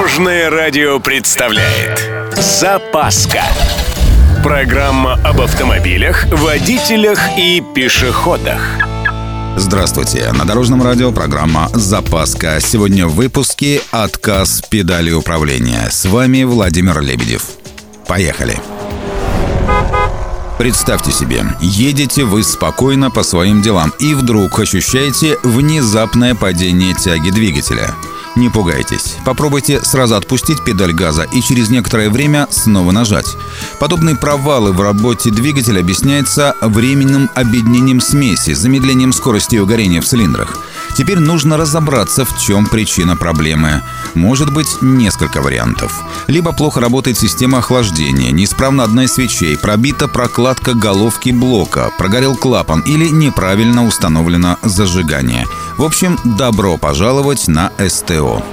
Дорожное радио представляет «Запаска». Программа об автомобилях, водителях и пешеходах. Здравствуйте! На Дорожном радио программа «Запаска». Сегодня в выпуске «Отказ педали управления». С вами Владимир Лебедев. Поехали! Представьте себе, едете вы спокойно по своим делам и вдруг ощущаете внезапное падение тяги двигателя. Не пугайтесь. Попробуйте сразу отпустить педаль газа и через некоторое время снова нажать. Подобные провалы в работе двигателя объясняются временным обеднением смеси, замедлением скорости горения в цилиндрах. Теперь нужно разобраться, в чем причина проблемы. Может быть, несколько вариантов. Либо плохо работает система охлаждения, неисправна одна из свечей, пробита прокладка головки блока, прогорел клапан или неправильно установлено зажигание. В общем, добро пожаловать на СТО.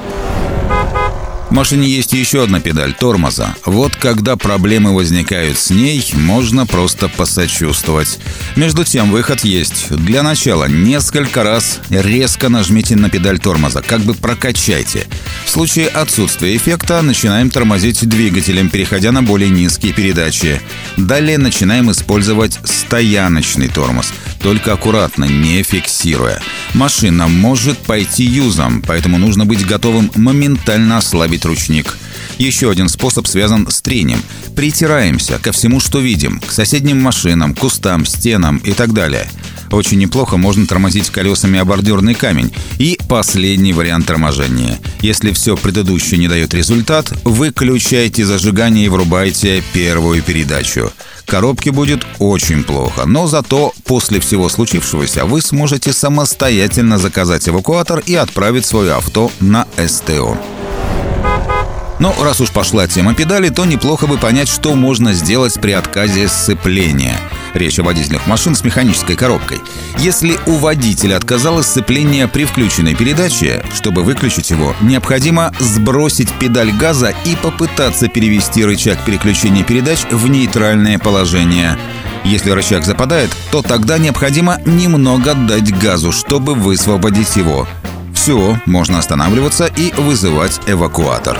В машине есть еще одна педаль тормоза. Вот когда проблемы возникают с ней, можно просто посочувствовать. Между тем, выход есть. Для начала несколько раз резко нажмите на педаль тормоза, как бы прокачайте. В случае отсутствия эффекта начинаем тормозить двигателем, переходя на более низкие передачи. Далее начинаем использовать стояночный тормоз, только аккуратно, не фиксируя. Машина может пойти юзом, поэтому нужно быть готовым моментально ослабить ручник. Еще один способ связан с трением. Притираемся ко всему, что видим, к соседним машинам, кустам, стенам и так далее. Очень неплохо можно тормозить колесами о бордюрный камень. И последний вариант торможения. Если все предыдущее не дает результат, выключайте зажигание и врубайте первую передачу. Коробке будет очень плохо, но зато после всего случившегося вы сможете самостоятельно заказать эвакуатор и отправить свое авто на СТО. Но раз уж пошла тема педали, то неплохо бы понять, что можно сделать при отказе сцепления. Речь о водительных машин с механической коробкой. Если у водителя отказало сцепление при включенной передаче, чтобы выключить его, необходимо сбросить педаль газа и попытаться перевести рычаг переключения передач в нейтральное положение. Если рычаг западает, то тогда необходимо немного дать газу, чтобы высвободить его. Все, можно останавливаться и вызывать эвакуатор.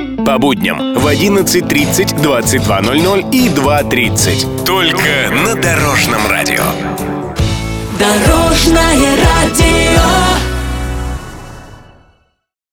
По будням в 11:30, 22:00 и 2:30. Только на Дорожном радио. Дорожное радио.